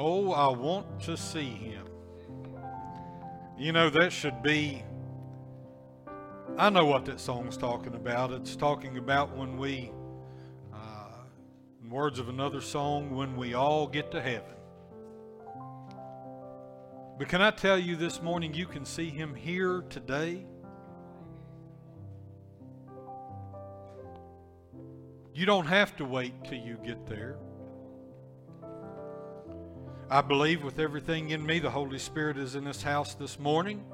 Oh, I want to see him. You know, that should be, I know what that song's talking about. It's talking about when we, in words of another song, when we all get to heaven. But can I tell you this morning, you can see him here today. You don't have to wait till you get there. I believe with everything in me, the Holy Spirit is in this house this morning,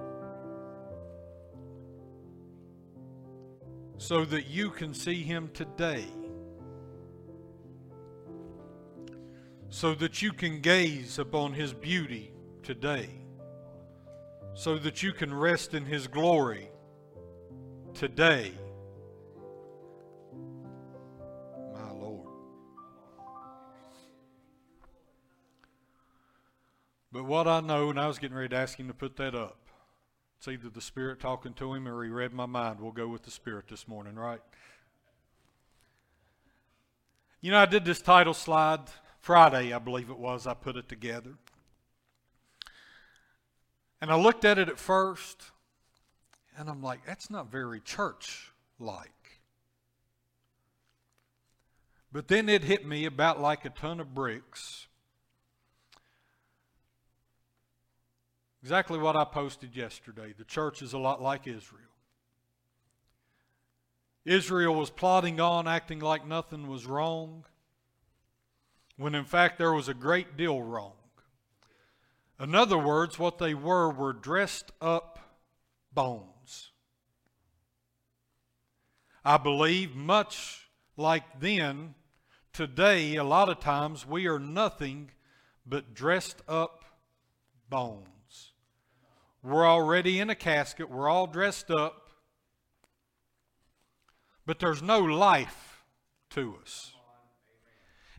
so that you can see him today, so that you can gaze upon his beauty today, so that you can rest in his glory today. But what I know, and I was getting ready to ask him to put that up. It's either the Spirit talking to him or he read my mind. We'll go with the Spirit this morning, right? You know, I did this title slide Friday, I believe it was. I put it together. And I looked at it at first, and I'm like, that's not very church-like. But then it hit me about like a ton of bricks. Exactly what I posted yesterday. The church is a lot like Israel. Israel was plodding on, acting like nothing was wrong, when in fact there was a great deal wrong. In other words, what they were dressed up bones. I believe much like then, today, a lot of times we are nothing but dressed up bones. We're already in a casket. We're all dressed up. But there's no life to us.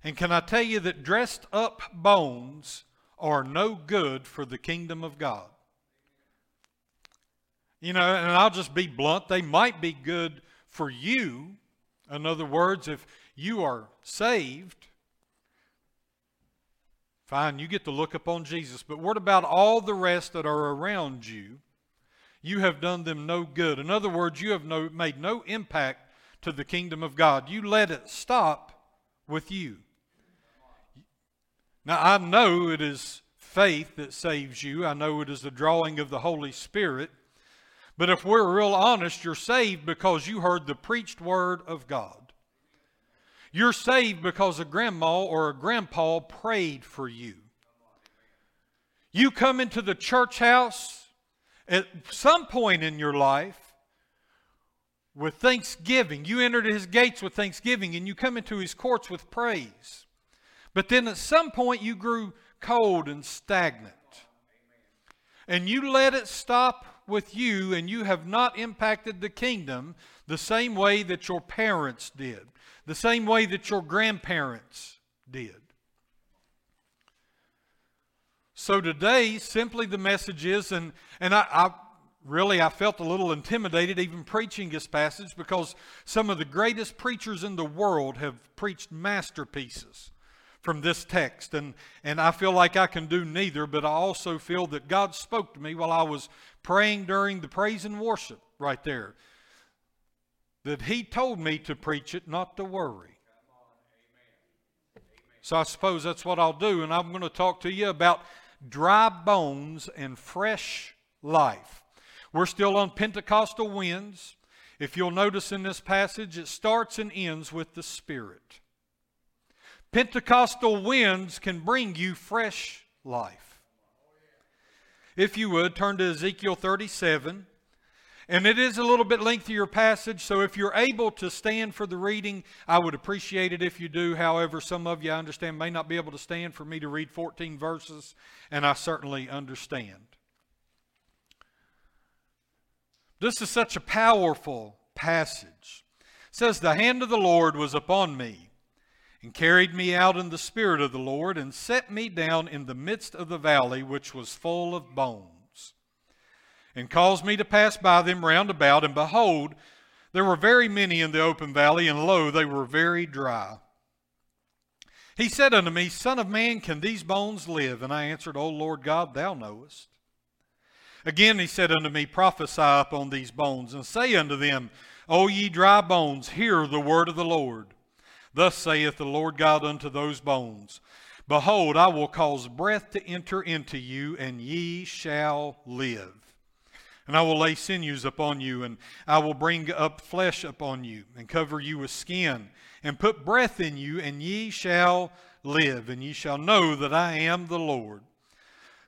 And can I tell you that dressed up bones are no good for the kingdom of God? You know, and I'll just be blunt. They might be good for you. In other words, if you are saved, fine, you get to look upon Jesus. But what about all the rest that are around you? You have done them no good. In other words, you have made no impact to the kingdom of God. You let it stop with you. Now, I know it is faith that saves you. I know it is the drawing of the Holy Spirit. But if we're real honest, you're saved because you heard the preached word of God. You're saved because a grandma or a grandpa prayed for you. You come into the church house at some point in your life with thanksgiving. You entered his gates with thanksgiving and you come into his courts with praise. But then at some point you grew cold and stagnant. And you let it stop with you, and you have not impacted the kingdom the same way that your parents did. The same way that your grandparents did. So today, simply the message is, and I felt a little intimidated even preaching this passage, because some of the greatest preachers in the world have preached masterpieces from this text. And I feel like I can do neither, but I also feel that God spoke to me while I was praying during the praise and worship right there, that he told me to preach it, not to worry. So I suppose that's what I'll do. And I'm going to talk to you about dry bones and fresh life. We're still on Pentecostal winds. If you'll notice in this passage, it starts and ends with the Spirit. Pentecostal winds can bring you fresh life. If you would, turn to Ezekiel 37. And it is a little bit lengthier passage, so if you're able to stand for the reading, I would appreciate it if you do. However, some of you, I understand, may not be able to stand for me to read 14 verses, and I certainly understand. This is such a powerful passage. It says, "The hand of the Lord was upon me, and carried me out in the Spirit of the Lord, and set me down in the midst of the valley, which was full of bones. And caused me to pass by them round about, and behold, there were very many in the open valley, and lo, they were very dry. He said unto me, Son of man, can these bones live? And I answered, O Lord God, thou knowest. Again he said unto me, Prophesy upon these bones, and say unto them, O ye dry bones, hear the word of the Lord. Thus saith the Lord God unto those bones, Behold, I will cause breath to enter into you, and ye shall live. And I will lay sinews upon you, and I will bring up flesh upon you, and cover you with skin, and put breath in you, and ye shall live, and ye shall know that I am the Lord.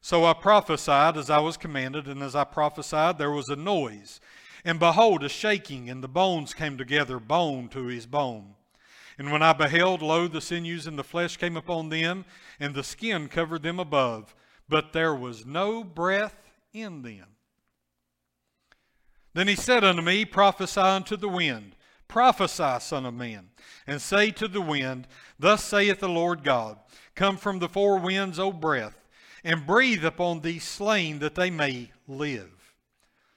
So I prophesied as I was commanded, and as I prophesied there was a noise, and behold, a shaking, and the bones came together, bone to his bone. And when I beheld, lo, the sinews and the flesh came upon them, and the skin covered them above, but there was no breath in them. Then he said unto me, Prophesy unto the wind. Prophesy, son of man, and say to the wind, Thus saith the Lord God, Come from the four winds, O breath, and breathe upon these slain, that they may live.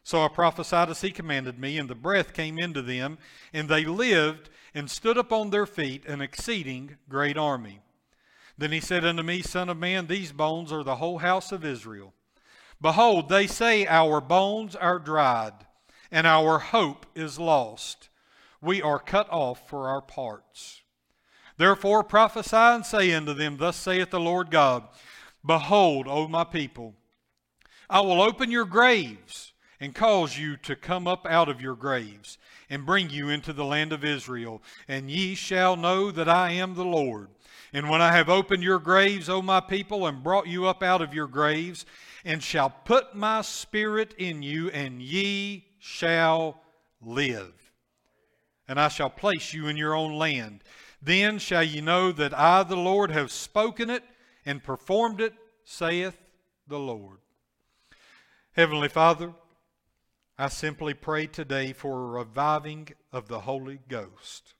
So I prophesied as he commanded me, and the breath came into them, and they lived, and stood upon their feet, an exceeding great army. Then he said unto me, Son of man, these bones are the whole house of Israel. Behold, they say, Our bones are dried, and our hope is lost. We are cut off for our parts. Therefore prophesy and say unto them, Thus saith the Lord God, Behold, O my people, I will open your graves, and cause you to come up out of your graves, and bring you into the land of Israel, and ye shall know that I am the Lord. And when I have opened your graves, O my people, and brought you up out of your graves, and shall put my spirit in you, and ye shall live. And I shall place you in your own land. Then shall ye know that I, the Lord, have spoken it and performed it, saith the Lord. Heavenly Father, I simply pray today for a reviving of the Holy Ghost.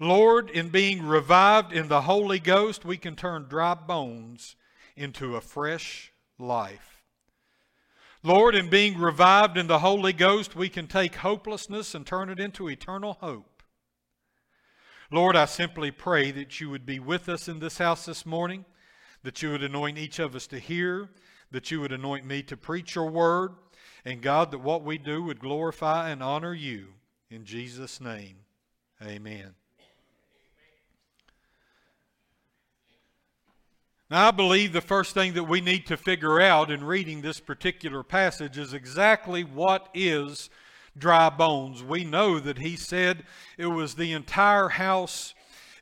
Lord, in being revived in the Holy Ghost, we can turn dry bones into a fresh life. Lord, in being revived in the Holy Ghost, we can take hopelessness and turn it into eternal hope. Lord, I simply pray that you would be with us in this house this morning, that you would anoint each of us to hear, that you would anoint me to preach your word, and God, that what we do would glorify and honor you. In Jesus' name, amen. Now, I believe the first thing that we need to figure out in reading this particular passage is exactly what is dry bones. We know that he said it was the entire house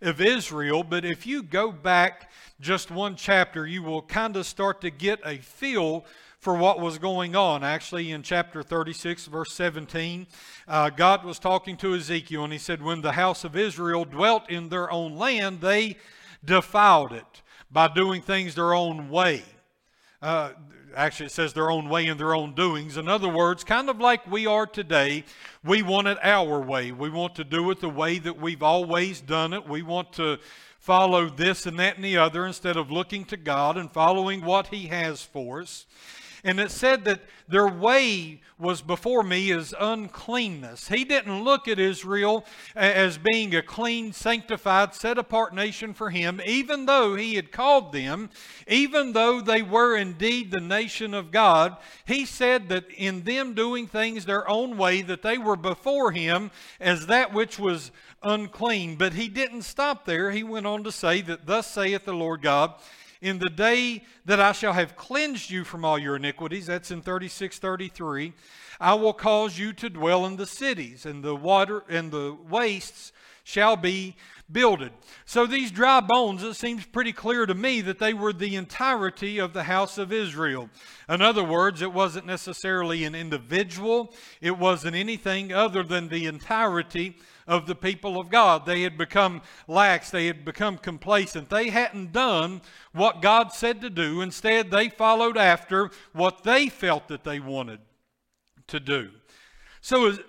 of Israel, but if you go back just one chapter, you will kind of start to get a feel for what was going on. Actually, in chapter 36, verse 17, God was talking to Ezekiel, and he said, When the house of Israel dwelt in their own land, they defiled it by doing things their own way. Actually, it says their own way and their own doings. In other words, kind of like we are today, we want it our way. We want to do it the way that we've always done it. We want to follow this and that and the other instead of looking to God and following what he has for us. And it said that their way was before me as uncleanness. He didn't look at Israel as being a clean, sanctified, set-apart nation for him, even though he had called them, even though they were indeed the nation of God. He said that in them doing things their own way, that they were before him as that which was unclean. But he didn't stop there. He went on to say that, Thus saith the Lord God, In the day that I shall have cleansed you from all your iniquities, that's in 36:33, I will cause you to dwell in the cities, and the water and the wastes shall be builded. So these dry bones, it seems pretty clear to me that they were the entirety of the house of Israel. In other words, it wasn't necessarily an individual. It wasn't anything other than the entirety of the people of God. They had become lax. They had become complacent. They hadn't done what God said to do. Instead, they followed after what they felt that they wanted to do. So as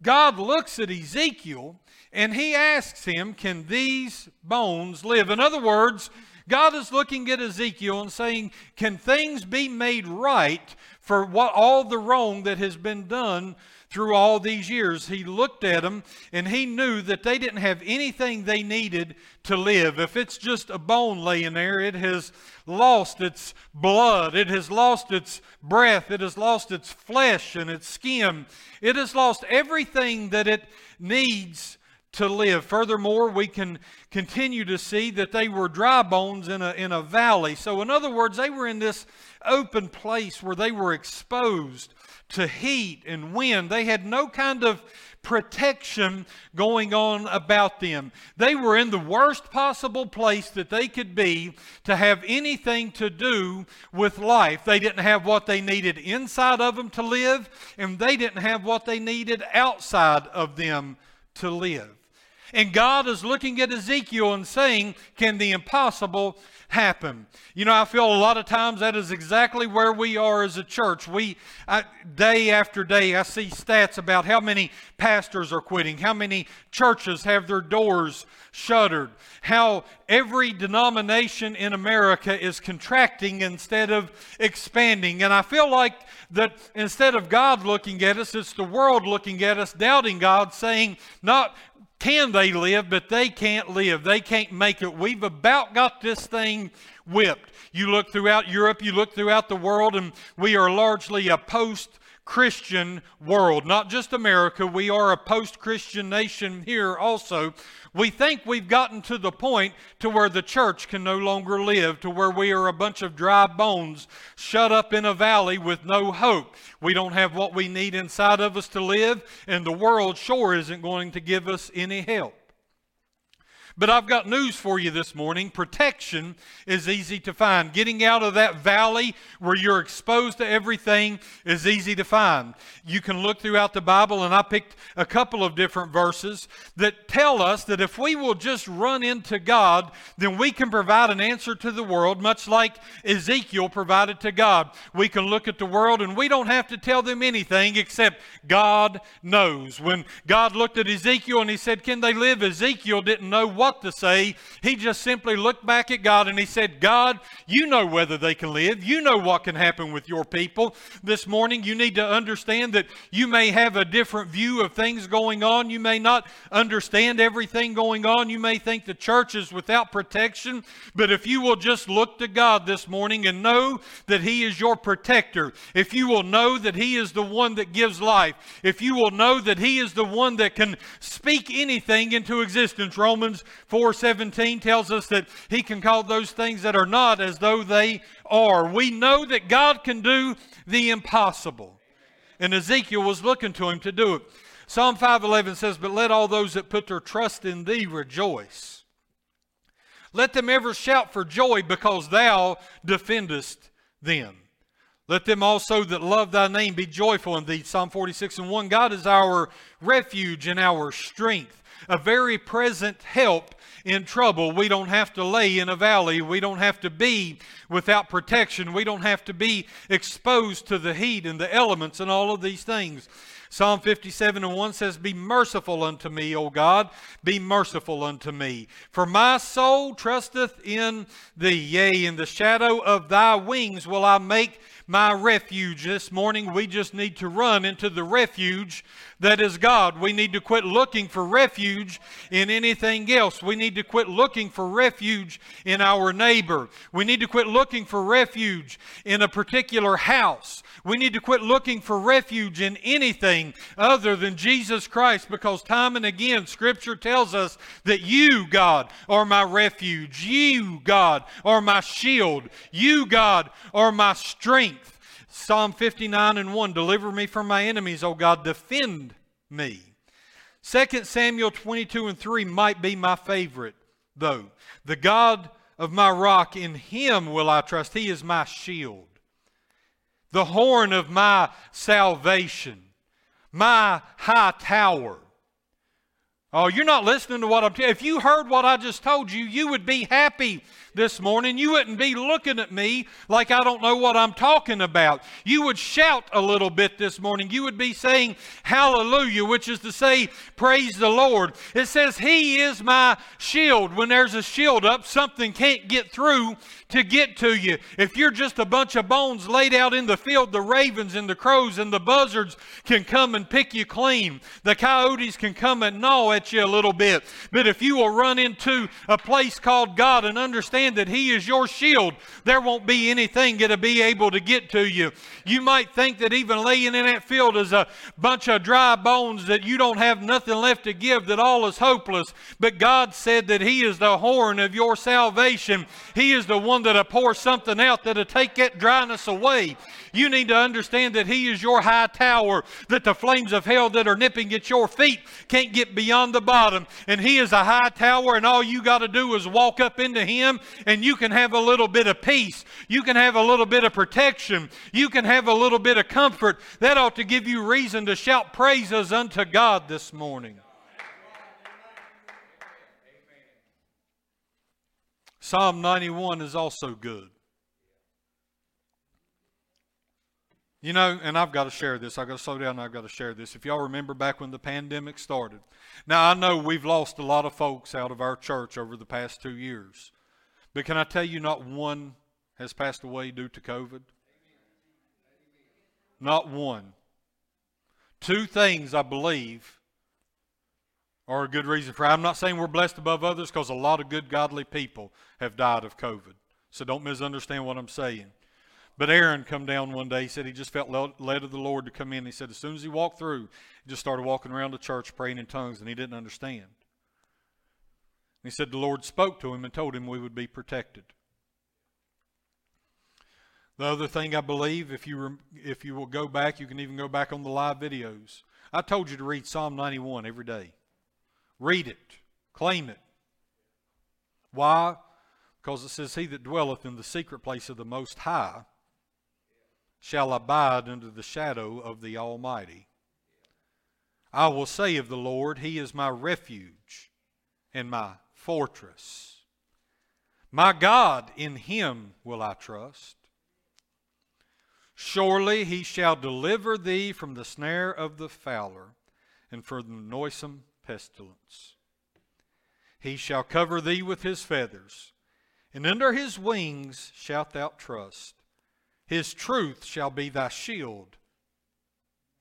God looks at Ezekiel, and he asks him, Can these bones live? In other words, God is looking at Ezekiel and saying, can things be made right for what all the wrong that has been done through all these years? He looked at them and he knew that they didn't have anything they needed to live. If it's just a bone laying there, it has lost its blood. It has lost its breath. It has lost its flesh and its skin. It has lost everything that it needs to live. Furthermore, we can continue to see that they were dry bones in a valley. So in other words, they were in this open place where they were exposed to heat and wind. They had no kind of protection going on about them. They were in the worst possible place that they could be to have anything to do with life. They didn't have what they needed inside of them to live, and they didn't have what they needed outside of them to live. And God is looking at Ezekiel and saying, can the impossible happen? You know, I feel a lot of times that is exactly where we are as a church. Day after day, I see stats about how many pastors are quitting, how many churches have their doors shuttered, how every denomination in America is contracting instead of expanding. And I feel like that instead of God looking at us, it's the world looking at us, doubting God, saying, not can they live, but they can't live. They can't make it. We've about got this thing whipped. You look throughout Europe, you look throughout the world, and we are largely a post-Christian world. Not just America, we are a post-Christian nation here also. We think we've gotten to the point to where the church can no longer live, to where we are a bunch of dry bones shut up in a valley with no hope. We don't have what we need inside of us to live, and the world sure isn't going to give us any help. But I've got news for you this morning. Protection is easy to find. Getting out of that valley where you're exposed to everything is easy to find. You can look throughout the Bible, and I picked a couple of different verses that tell us that if we will just run into God, then we can provide an answer to the world, much like Ezekiel provided to God. We can look at the world, and we don't have to tell them anything except God knows. When God looked at Ezekiel and he said, "Can they live?" Ezekiel didn't know what to say. He just simply looked back at God and he said, God, you know whether they can live. You know what can happen with your people. This morning you need to understand that you may have a different view of things going on. You may not understand everything going on. You may think the church is without protection, but if you will just look to God this morning and know that He is your protector, if you will know that He is the one that gives life, if you will know that He is the one that can speak anything into existence, Romans 4:17 tells us that He can call those things that are not as though they are. We know that God can do the impossible. And Ezekiel was looking to Him to do it. Psalm 5:11 says, but let all those that put their trust in Thee rejoice. Let them ever shout for joy because Thou defendest them. Let them also that love Thy name be joyful in Thee. Psalm 46:1, God is our refuge and our strength, a very present help in trouble. We don't have to lay in a valley. We don't have to be without protection. We don't have to be exposed to the heat and the elements and all of these things. Psalm 57:1 says, be merciful unto me, O God, be merciful unto me. For my soul trusteth in Thee. Yea, in the shadow of Thy wings will I make my refuge. This morning we just need to run into the refuge that is God. We need to quit looking for refuge in anything else. We need to quit looking for refuge in our neighbor. We need to quit looking for refuge in a particular house. We need to quit looking for refuge in anything other than Jesus Christ, because time and again Scripture tells us that You, God, are my refuge. You, God, are my shield. You, God, are my strength. Psalm 59:1, deliver me from my enemies, O God, defend me. 2 Samuel 22:3 might be my favorite, though. The God of my rock, in Him will I trust. He is my shield, the horn of my salvation, my high tower. Oh, you're not listening to what I'm telling you. If you heard what I just told you, you would be happy this morning, you wouldn't be looking at me like I don't know what I'm talking about. You would shout a little bit this morning. You would be saying hallelujah, which is to say praise the Lord. It says He is my shield. When there's a shield up, something can't get through to get to you. If you're just a bunch of bones laid out in the field, the ravens and the crows and the buzzards can come and pick you clean. The coyotes can come and gnaw at you a little bit. But if you will run into a place called God and understand that He is your shield, there won't be anything going to be able to get to you. You might think that even laying in that field is a bunch of dry bones, that you don't have nothing left to give, that all is hopeless. But God said that He is the horn of your salvation. He is the one that'll pour something out that'll take that dryness away. You need to understand that He is your high tower, that the flames of hell that are nipping at your feet can't get beyond the bottom. And He is a high tower, and all you got to do is walk up into Him, and you can have a little bit of peace. You can have a little bit of protection. You can have a little bit of comfort. That ought to give you reason to shout praises unto God this morning. Psalm 91 is also good. You know, and I've got to share this. I've got to slow down and I've got to share this. If y'all remember back when the pandemic started. Now, I know we've lost a lot of folks out of our church over the past 2 years. But can I tell you, not one has passed away due to COVID? Not one. Two things, I believe, or a good reason for it. I'm not saying we're blessed above others, because a lot of good godly people have died of COVID. So don't misunderstand what I'm saying. But Aaron come down one day. He said he just felt led of the Lord to come in. He said as soon as he walked through, he just started walking around the church praying in tongues, and he didn't understand. And he said the Lord spoke to him and told him we would be protected. The other thing I believe, if you will go back, you can even go back on the live videos. I told you to read Psalm 91 every day. Read it. Claim it. Why? Because it says, he that dwelleth in the secret place of the Most High shall abide under the shadow of the Almighty. I will say of the Lord, He is my refuge and my fortress. My God, in Him will I trust. Surely He shall deliver thee from the snare of the fowler and from the noisome pestilence. He shall cover thee with His feathers, and under His wings shalt thou trust. His truth shall be thy shield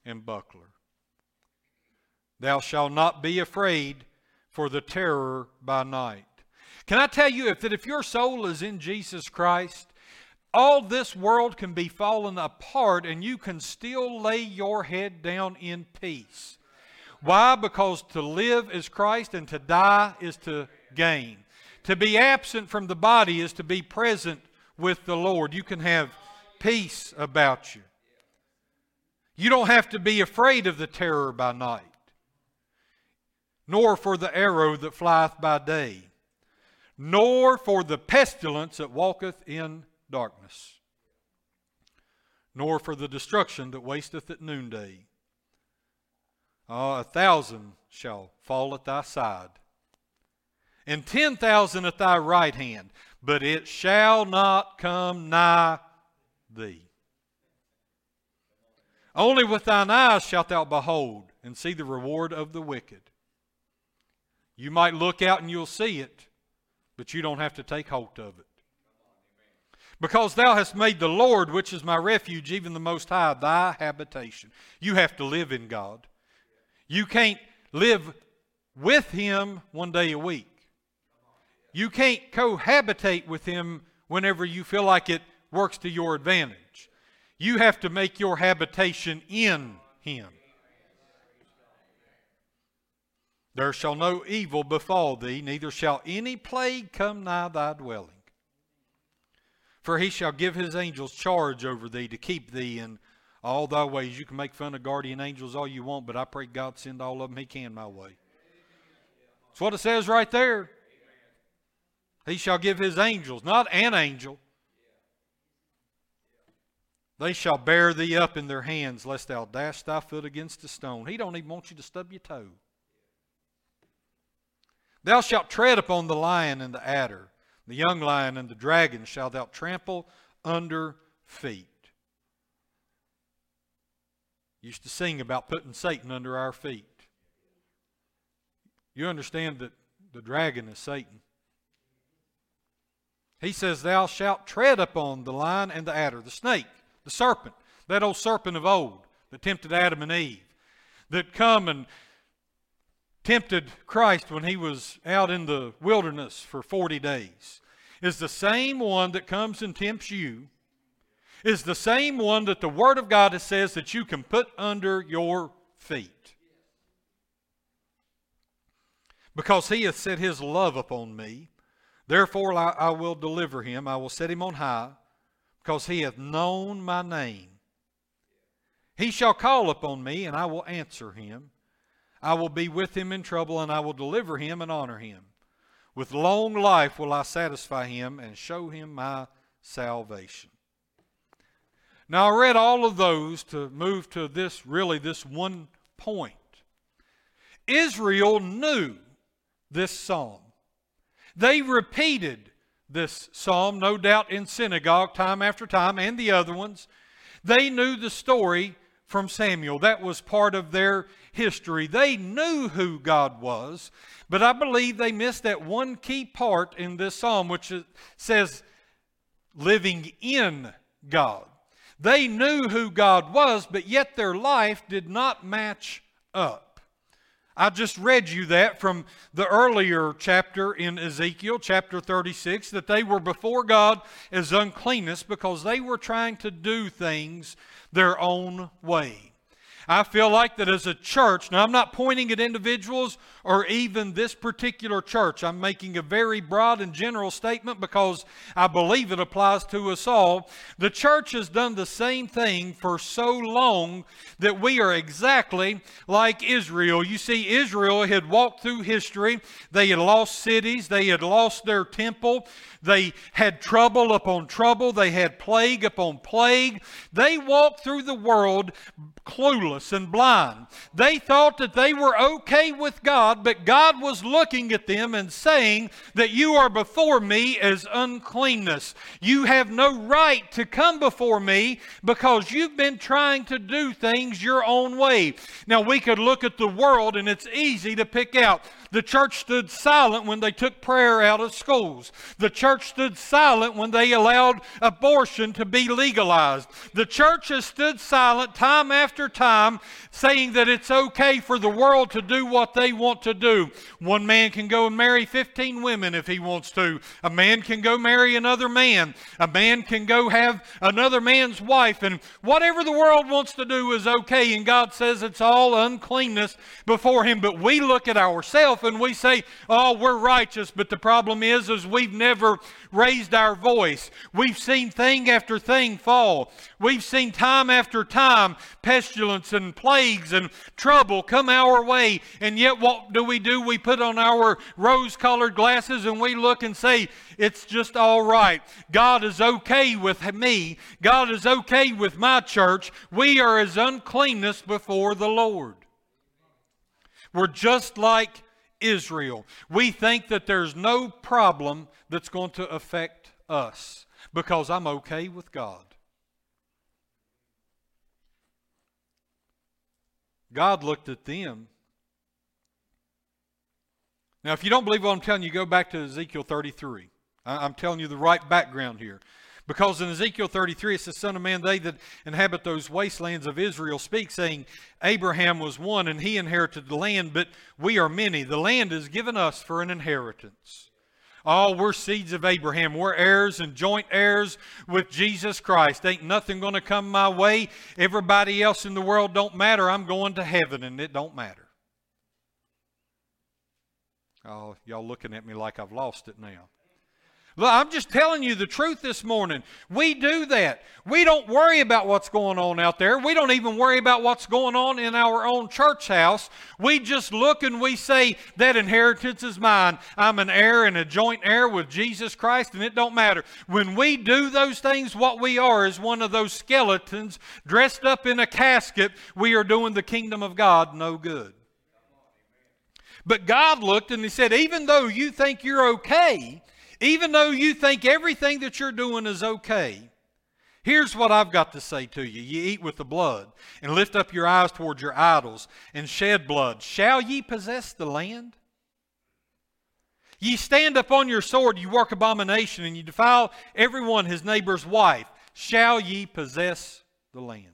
and buckler. Thou shalt not be afraid for the terror by night. Can I tell you if your soul is in Jesus Christ, all this world can be fallen apart and you can still lay your head down in peace. Why? Because to live is Christ and to die is to gain. To be absent from the body is to be present with the Lord. You can have peace about you. You don't have to be afraid of the terror by night, nor for the arrow that flieth by day, nor for the pestilence that walketh in darkness, nor for the destruction that wasteth at noonday. 1,000 shall fall at thy side, and 10,000 at thy right hand, but it shall not come nigh thee. Only with thine eyes shalt thou behold and see the reward of the wicked. You might look out and you'll see it, but you don't have to take hold of it. Because thou hast made the Lord, which is my refuge, even the Most High, thy habitation. You have to live in God. You can't live with Him one day a week. You can't cohabitate with Him whenever you feel like it works to your advantage. You have to make your habitation in Him. There shall no evil befall thee, neither shall any plague come nigh thy dwelling. For He shall give His angels charge over thee to keep thee in all thy ways. You can make fun of guardian angels all you want, but I pray God send all of them He can my way. That's what it says right there. He shall give His angels, not an angel. They shall bear thee up in their hands, lest thou dash thy foot against a stone. He don't even want you to stub your toe. Thou shalt tread upon the lion and the adder. The young lion and the dragon shalt thou trample under feet. Used to sing about putting Satan under our feet. You understand that the dragon is Satan. He says, thou shalt tread upon the lion and the adder, the snake, the serpent, that old serpent of old that tempted Adam and Eve, that come and tempted Christ when he was out in the wilderness for 40 days, is the same one that comes and tempts you, is the same one that the Word of God says that you can put under your feet. Because he hath set his love upon me, therefore I will deliver him, I will set him on high, because he hath known my name. He shall call upon me, and I will answer him. I will be with him in trouble, and I will deliver him and honor him. With long life will I satisfy him and show him my salvation. Now I read all of those to move to this one point. Israel knew this psalm. They repeated this psalm, no doubt in synagogue time after time, and the other ones. They knew the story from Samuel. That was part of their history. They knew who God was, but I believe they missed that one key part in this psalm, which says living in God. They knew who God was, but yet their life did not match up. I just read you that from the earlier chapter in Ezekiel, chapter 36, that they were before God as uncleanness because they were trying to do things their own way. I feel like that as a church, now I'm not pointing at individuals or even this particular church. I'm making a very broad and general statement because I believe it applies to us all. The church has done the same thing for so long that we are exactly like Israel. You see, Israel had walked through history. They had lost cities. They had lost their temple. They had trouble upon trouble. They had plague upon plague. They walked through the world clueless and blind. They thought that they were okay with God, but God was looking at them and saying that you are before me as uncleanness. You have no right to come before me because you've been trying to do things your own way. Now we could look at the world and it's easy to pick out. The church stood silent when they took prayer out of schools. The church stood silent when they allowed abortion to be legalized. The church has stood silent time after time, saying that it's okay for the world to do what they want to do. One man can go and marry 15 women if he wants to. A man can go marry another man. A man can go have another man's wife. And whatever the world wants to do is okay. And God says it's all uncleanness before him. But we look at ourselves and we say, oh, we're righteous. But the problem is we've never raised our voice. We've seen thing after thing fall. We've seen time after time pestilence and plagues and trouble come our way. And yet what do? We put on our rose-colored glasses and we look and say, it's just all right. God is okay with me. God is okay with my church. We are as uncleanness before the Lord. We're just like Israel. We think that there's no problem that's going to affect us because I'm okay with God. God looked at them. Now, if you don't believe what I'm telling you, go back to Ezekiel 33. I'm telling you the right background here. Because in Ezekiel 33, it's the Son of Man, they that inhabit those wastelands of Israel speak, saying, Abraham was one, and he inherited the land, but we are many. The land is given us for an inheritance. Oh, we're seeds of Abraham. We're heirs and joint heirs with Jesus Christ. Ain't nothing going to come my way. Everybody else in the world don't matter. I'm going to heaven, and it don't matter. Oh, y'all looking at me like I've lost it now. Look, I'm just telling you the truth this morning. We do that. We don't worry about what's going on out there. We don't even worry about what's going on in our own church house. We just look and we say, that inheritance is mine. I'm an heir and a joint heir with Jesus Christ, and it don't matter. When we do those things, what we are is one of those skeletons dressed up in a casket. We are doing the kingdom of God no good. But God looked and he said, even though you think you're okay, Even though you think everything that you're doing is okay, here's what I've got to say to you. Ye eat with the blood, and lift up your eyes toward your idols, and shed blood. Shall ye possess the land? Ye stand upon your sword, ye work abomination, and ye defile everyone his neighbor's wife. Shall ye possess the land?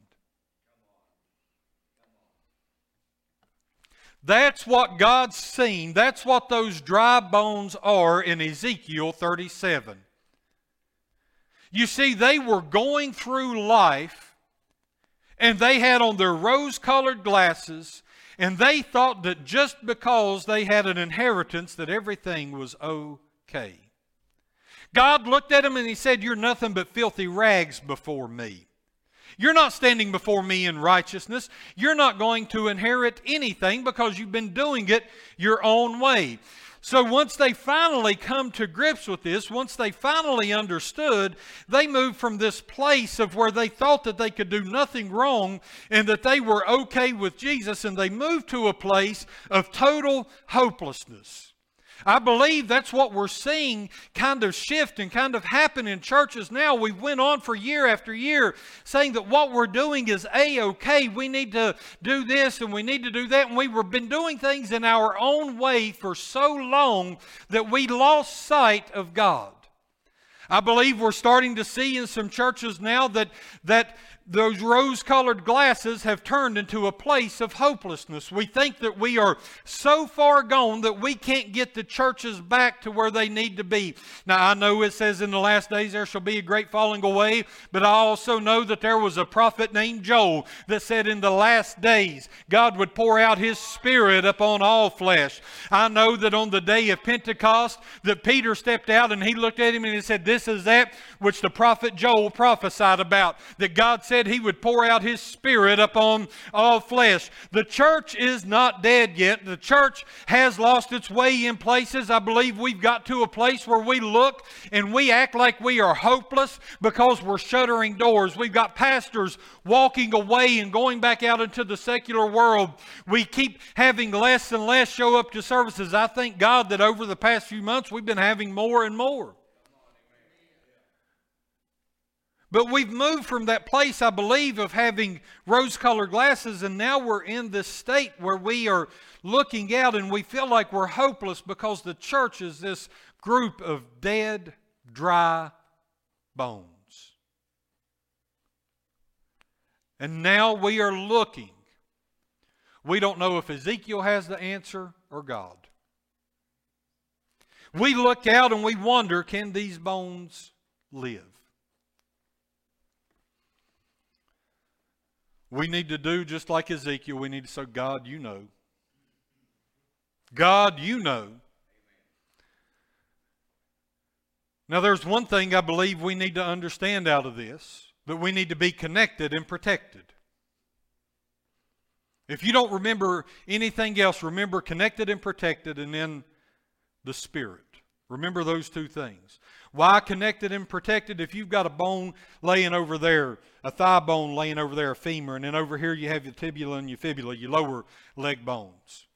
That's what God's seen. That's what those dry bones are in Ezekiel 37. You see, they were going through life, and they had on their rose-colored glasses, and they thought that just because they had an inheritance that everything was okay. God looked at them and He said, "You're nothing but filthy rags before me. You're not standing before me in righteousness. You're not going to inherit anything because you've been doing it your own way." So once they finally come to grips with this, once they finally understood, they moved from this place of where they thought that they could do nothing wrong and that they were okay with Jesus, and they moved to a place of total hopelessness. I believe that's what we're seeing kind of shift and kind of happen in churches now. We've went on for year after year saying that what we're doing is A-okay. We need to do this and we need to do that. And we've been doing things in our own way for so long that we lost sight of God. I believe we're starting to see in some churches now that those rose-colored glasses have turned into a place of hopelessness. We think that we are so far gone that we can't get the churches back to where they need to be. Now, I know it says in the last days there shall be a great falling away, but I also know that there was a prophet named Joel that said in the last days God would pour out His Spirit upon all flesh. I know that on the day of Pentecost that Peter stepped out and he looked at him and he said, "This is that which the prophet Joel prophesied about, that God said He would pour out His Spirit upon all flesh." The church is not dead yet. The church has lost its way in places. I believe we've got to a place where we look and we act like we are hopeless because we're shuttering doors. We've got pastors walking away and going back out into the secular world. We keep having less and less show up to services. I thank God that over the past few months we've been having more and more. But we've moved from that place, I believe, of having rose-colored glasses, and now we're in this state where we are looking out and we feel like we're hopeless because the church is this group of dead, dry bones. And now we are looking. We don't know if Ezekiel has the answer or God. We look out and we wonder, can these bones live? We need to do just like Ezekiel. We need to say, "God, you know. God, you know." Amen. Now, there's one thing I believe we need to understand out of this, that we need to be connected and protected. If you don't remember anything else, remember connected and protected, and then the Spirit. Remember those two things. Why connected and protected? If you've got a bone laying over there, a thigh bone laying over there, a femur, and then over here you have your tibia and your fibula, your lower leg bones.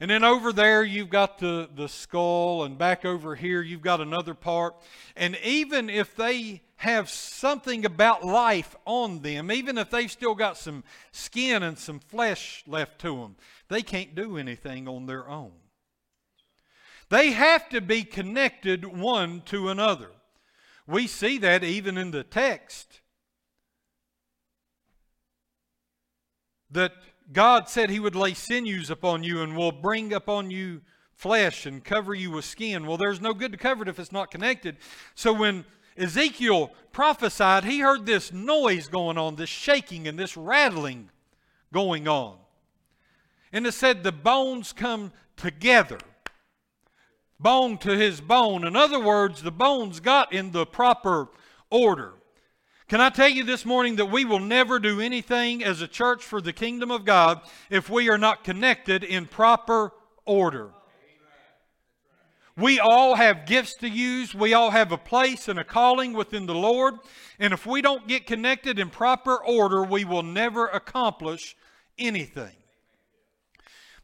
And then over there you've got the skull, and back over here you've got another part. And even if they have something about life on them, even if they've still got some skin and some flesh left to them, they can't do anything on their own. They have to be connected one to another. We see that even in the text, that God said He would lay sinews upon you and will bring upon you flesh and cover you with skin. Well, there's no good to cover it if it's not connected. So when Ezekiel prophesied, he heard this noise going on, this shaking and this rattling going on. And it said the bones come together. Bone to his bone. In other words, the bones got in the proper order. Can I tell you this morning that we will never do anything as a church for the kingdom of God if we are not connected in proper order. We all have gifts to use. We all have a place and a calling within the Lord. And if we don't get connected in proper order, we will never accomplish anything.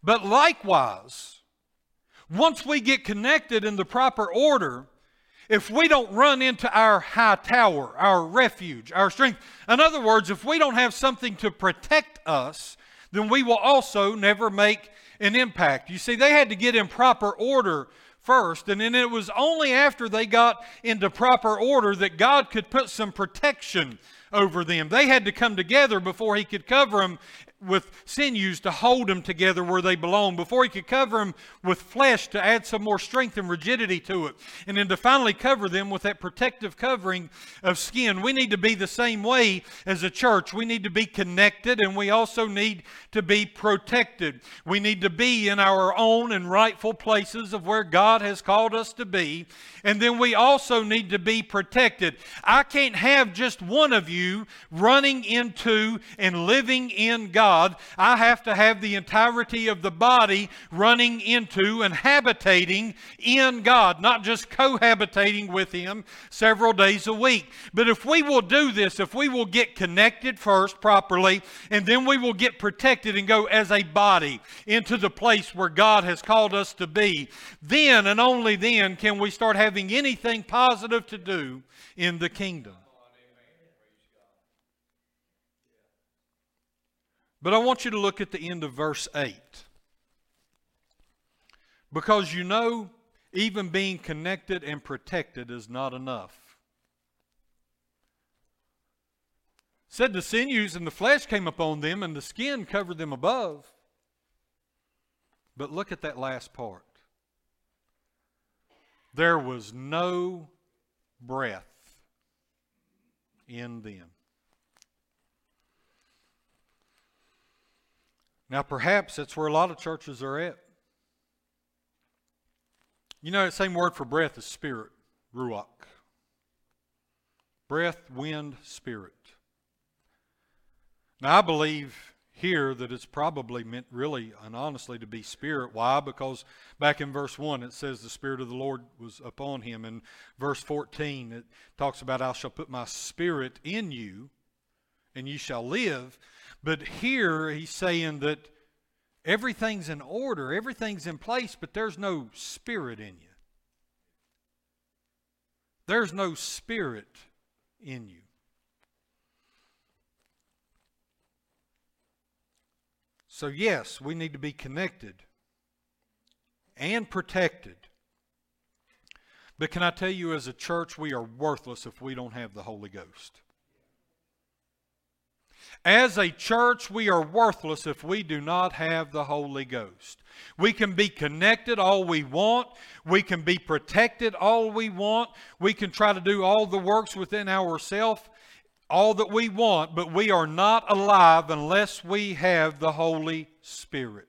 But likewise, once we get connected in the proper order, if we don't run into our high tower, our refuge, our strength. In other words, if we don't have something to protect us, then we will also never make an impact. You see, they had to get in proper order first, and then it was only after they got into proper order that God could put some protection over them. They had to come together before He could cover them with sinews to hold them together where they belong, before He could cover them with flesh to add some more strength and rigidity to it, and then to finally cover them with that protective covering of skin. We need to be the same way as a church. We need to be connected, and we also need to be protected. We need to be in our own and rightful places of where God has called us to be, and then we also need to be protected. I can't have just one of you running into and living in God. I have to have the entirety of the body running into and habitating in God, not just cohabitating with Him several days a week. But if we will do this, if we will get connected first properly, and then we will get protected and go as a body into the place where God has called us to be, then and only then can we start having anything positive to do in the kingdom. But I want you to look at the end of verse 8. Because you know, even being connected and protected is not enough. It said the sinews and the flesh came upon them and the skin covered them above. But look at that last part. There was no breath in them. Now, perhaps that's where a lot of churches are at. You know, that same word for breath is spirit, ruach. Breath, wind, spirit. Now, I believe here that it's probably meant really and honestly to be spirit. Why? Because back in verse 1 it says the Spirit of the Lord was upon Him. In verse 14 it talks about, I shall put my spirit in you and you shall live. But here he's saying that everything's in order, everything's in place, but there's no spirit in you. There's no spirit in you. So yes, we need to be connected and protected. But can I tell you, as a church, we are worthless if we don't have the Holy Ghost. As a church, we are worthless if we do not have the Holy Ghost. We can be connected all we want. We can be protected all we want. We can try to do all the works within ourselves, all that we want, but we are not alive unless we have the Holy Spirit.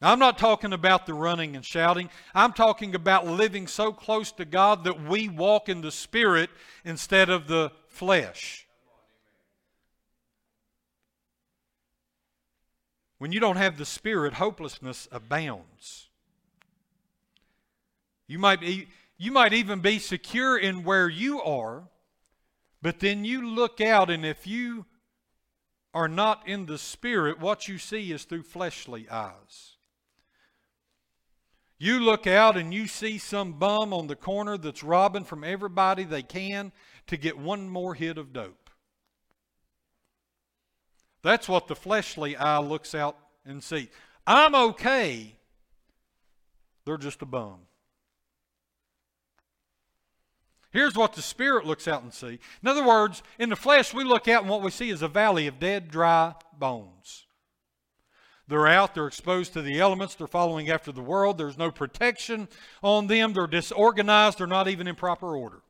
I'm not talking about the running and shouting. I'm talking about living so close to God that we walk in the Spirit instead of the flesh. When you don't have the Spirit, hopelessness abounds. You might even be secure in where you are, but then you look out, and if you are not in the Spirit, what you see is through fleshly eyes. You look out and you see some bum on the corner that's robbing from everybody they can to get one more hit of dope. That's what the fleshly eye looks out and sees. I'm okay. They're just a bum. Here's what the Spirit looks out and sees. In other words, in the flesh we look out and what we see is a valley of dead, dry bones. They're out, they're exposed to the elements, they're following after the world, there's no protection on them, they're disorganized, they're not even in proper order.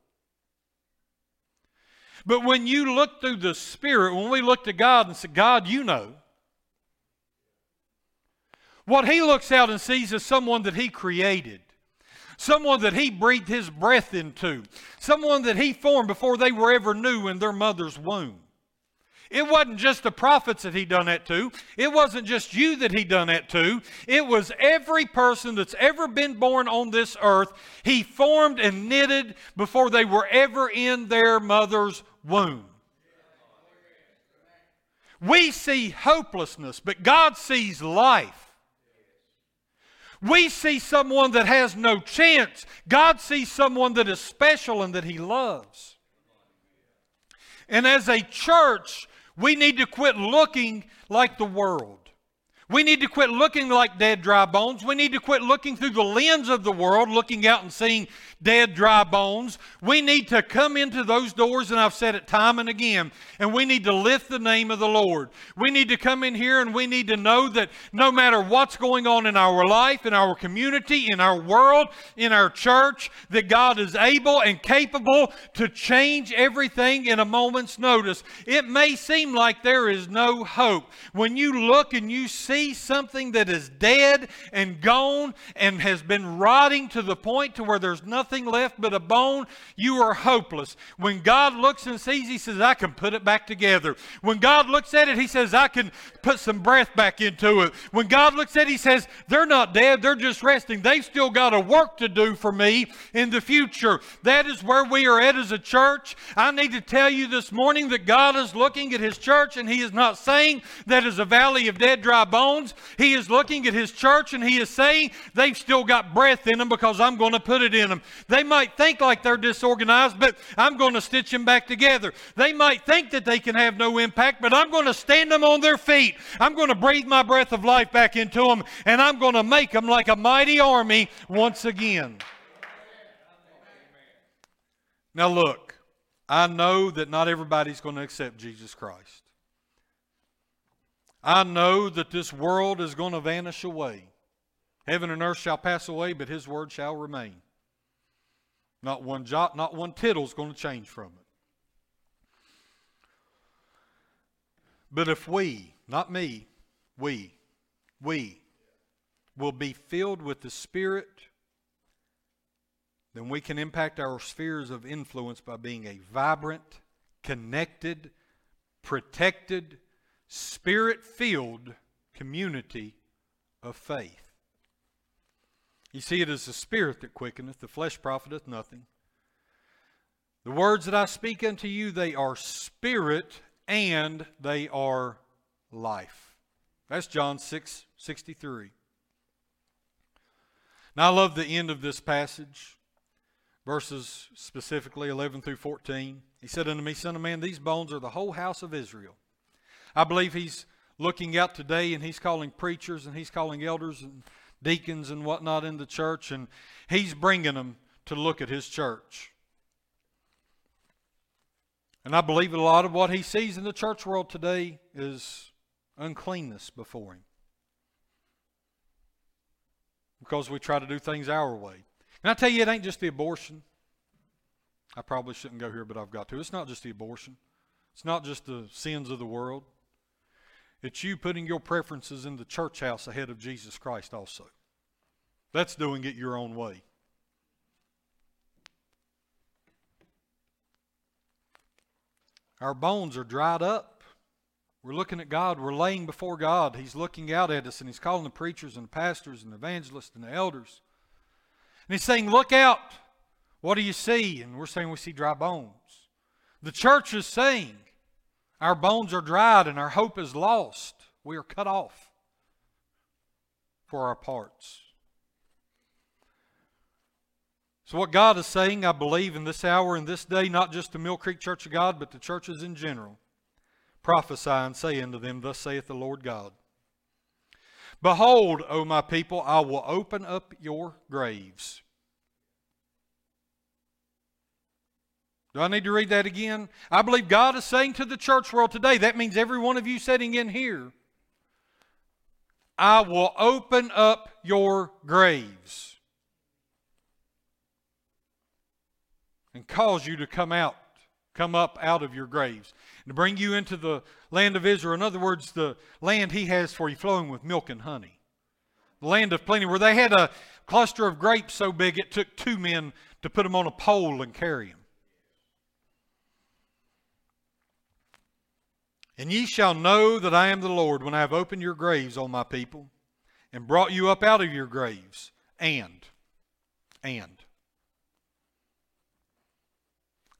But when you look through the Spirit, when we look to God and say, God, you know, what He looks out and sees is someone that He created. Someone that He breathed His breath into. Someone that He formed before they were ever new in their mother's womb. It wasn't just the prophets that He done that to. It wasn't just you that He done that to. It was every person that's ever been born on this earth. He formed and knitted before they were ever in their mother's womb. We see hopelessness, but God sees life. We see someone that has no chance. God sees someone that is special and that He loves. And as a church, we need to quit looking like the world. We need to quit looking like dead, dry bones. We need to quit looking through the lens of the world, looking out and seeing dead, dry bones. We need to come into those doors, and I've said it time and again, and we need to lift the name of the Lord. We need to come in here and we need to know that no matter what's going on in our life, in our community, in our world, in our church, that God is able and capable to change everything in a moment's notice. It may seem like there is no hope. When you look and you see something that is dead and gone and has been rotting to the point to where there's nothing left but a bone, you are hopeless. When God looks and sees, He says, I can put it back together. When God looks at it, He says, I can put some breath back into it. When God looks at it, He says, they're not dead, they're just resting. They've still got a work to do for me in the future. That is where we are at as a church. I need to tell you this morning that God is looking at His church, and He is not saying that is a valley of dead, dry bones. He is looking at His church and He is saying they've still got breath in them because I'm going to put it in them. They might think like they're disorganized, but I'm going to stitch them back together. They might think that they can have no impact, but I'm going to stand them on their feet. I'm going to breathe my breath of life back into them, and I'm going to make them like a mighty army once again. Now look, I know that not everybody's going to accept Jesus Christ. I know that this world is going to vanish away. Heaven and earth shall pass away, but His word shall remain. Not one jot, not one tittle is going to change from it. But if we, not me, we will be filled with the Spirit, then we can impact our spheres of influence by being a vibrant, connected, protected, Spirit-filled community of faith. You see, it is the Spirit that quickeneth, the flesh profiteth nothing. The words that I speak unto you, they are spirit and they are life. That's John 6:63. Now I love the end of this passage, verses specifically 11 through 14. He said unto me, Son of man, these bones are the whole house of Israel. I believe He's looking out today, and He's calling preachers and He's calling elders and deacons and whatnot in the church, and He's bringing them to look at His church. And I believe a lot of what He sees in the church world today is uncleanness before Him, because we try to do things our way. And I tell you, it ain't just the abortion. I probably shouldn't go here, but I've got to. It's not just the abortion. It's not just the sins of the world. It's you putting your preferences in the church house ahead of Jesus Christ also. That's doing it your own way. Our bones are dried up. We're looking at God. We're laying before God. He's looking out at us, and He's calling the preachers and the pastors and the evangelists and the elders. And He's saying, look out. What do you see? And we're saying we see dry bones. The church is saying, our bones are dried and our hope is lost. We are cut off for our parts. So what God is saying, I believe, in this hour and this day, not just the Mill Creek Church of God, but the churches in general, prophesy and say unto them, Thus saith the Lord God. Behold, O my people, I will open up your graves. Do I need to read that again? I believe God is saying to the church world today, that means every one of you sitting in here, I will open up your graves and cause you to come up out of your graves and to bring you into the land of Israel. In other words, the land He has for you, flowing with milk and honey. The land of plenty, where they had a cluster of grapes so big it took two men to put them on a pole and carry them. And ye shall know that I am the Lord when I have opened your graves, O my people, and brought you up out of your graves. And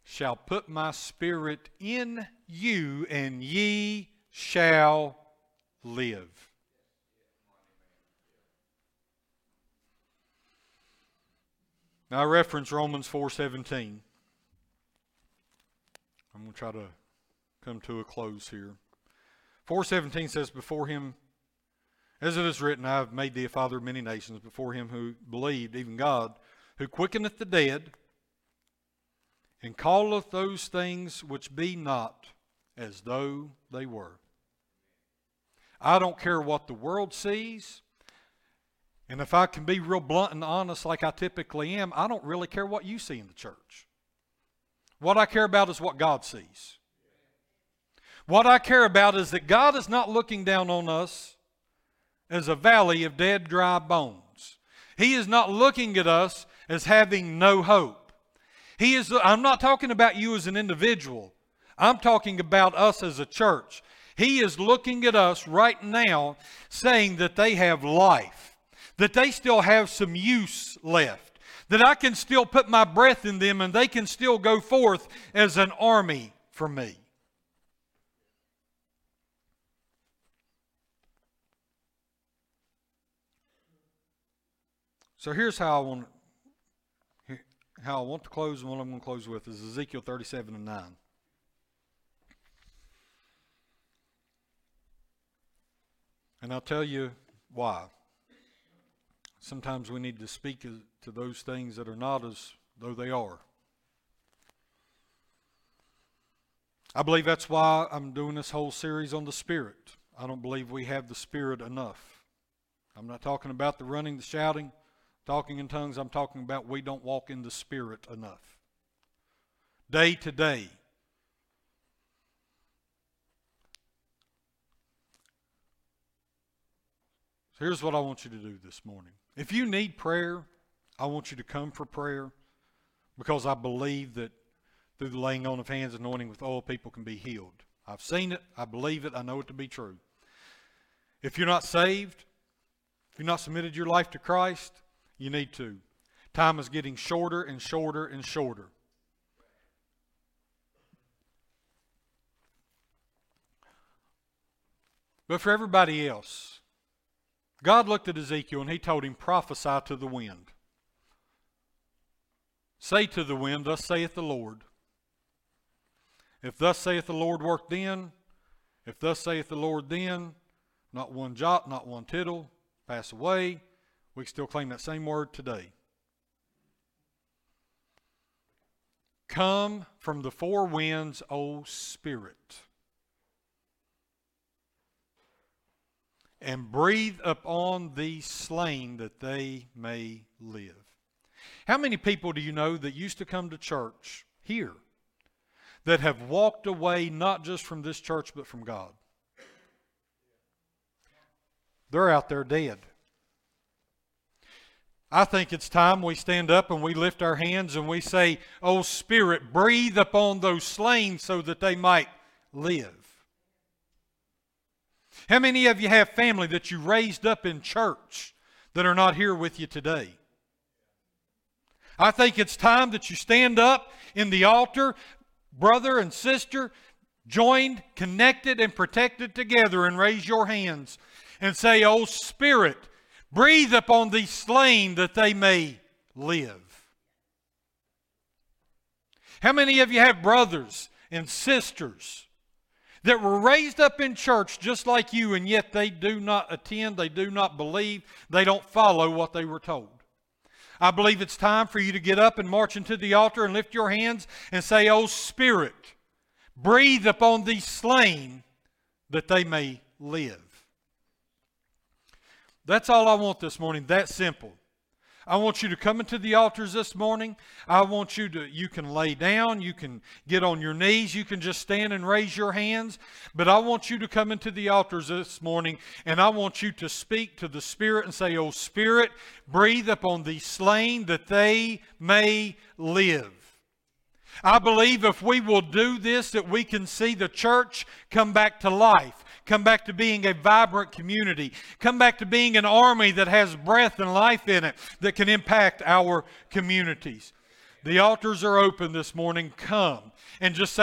shall put my Spirit in you, and ye shall live. Now I reference Romans 4:17. I'm going to try to come to a close here. 4:17 says, before him, as it is written, I have made thee a father of many nations, before him who believed, even God, who quickeneth the dead, and calleth those things which be not as though they were. I don't care what the world sees. And if I can be real blunt and honest like I typically am, I don't really care what you see in the church. What I care about is what God sees. What I care about is that God is not looking down on us as a valley of dead, dry bones. He is not looking at us as having no hope. He is. I'm not talking about you as an individual. I'm talking about us as a church. He is looking at us right now saying that they have life, that they still have some use left, that I can still put my breath in them and they can still go forth as an army for me. So here's how I want to close, and what I'm going to close with is Ezekiel 37:9. And I'll tell you why. Sometimes we need to speak to those things that are not as though they are. I believe that's why I'm doing this whole series on the Spirit. I don't believe we have the Spirit enough. I'm not talking about the running, the shouting, talking in tongues. I'm talking about we don't walk in the Spirit enough. Day to day. So here's what I want you to do this morning. If you need prayer, I want you to come for prayer, because I believe that through the laying on of hands, anointing with oil, people can be healed. I've seen it. I believe it. I know it to be true. If you're not saved, if you've not submitted your life to Christ, you need to. Time is getting shorter and shorter and shorter. But for everybody else, God looked at Ezekiel and he told him, prophesy to the wind. Say to the wind, thus saith the Lord. If thus saith the Lord, work then. If thus saith the Lord, then. Not one jot, not one tittle, pass away. We still claim that same word today. Come from the four winds, O Spirit, and breathe upon these slain that they may live. How many people do you know that used to come to church here that have walked away not just from this church but from God? They're out there dead. I think it's time we stand up and we lift our hands and we say, O Spirit, breathe upon those slain so that they might live. How many of you have family that you raised up in church that are not here with you today? I think it's time that you stand up in the altar, brother and sister, joined, connected, and protected together, and raise your hands and say, O Spirit, breathe upon these slain that they may live. How many of you have brothers and sisters that were raised up in church just like you, and yet they do not attend, they do not believe, they don't follow what they were told? I believe it's time for you to get up and march into the altar and lift your hands and say, O Spirit, breathe upon these slain that they may live. That's all I want this morning, that simple. I want you to come into the altars this morning. I want you to, you can lay down, you can get on your knees, you can just stand and raise your hands. But I want you to come into the altars this morning, and I want you to speak to the Spirit and say, O Spirit, breathe upon these slain that they may live. I believe if we will do this, that we can see the church come back to life. Come back to being a vibrant community. Come back to being an army that has breath and life in it that can impact our communities. The altars are open this morning. Come and just say,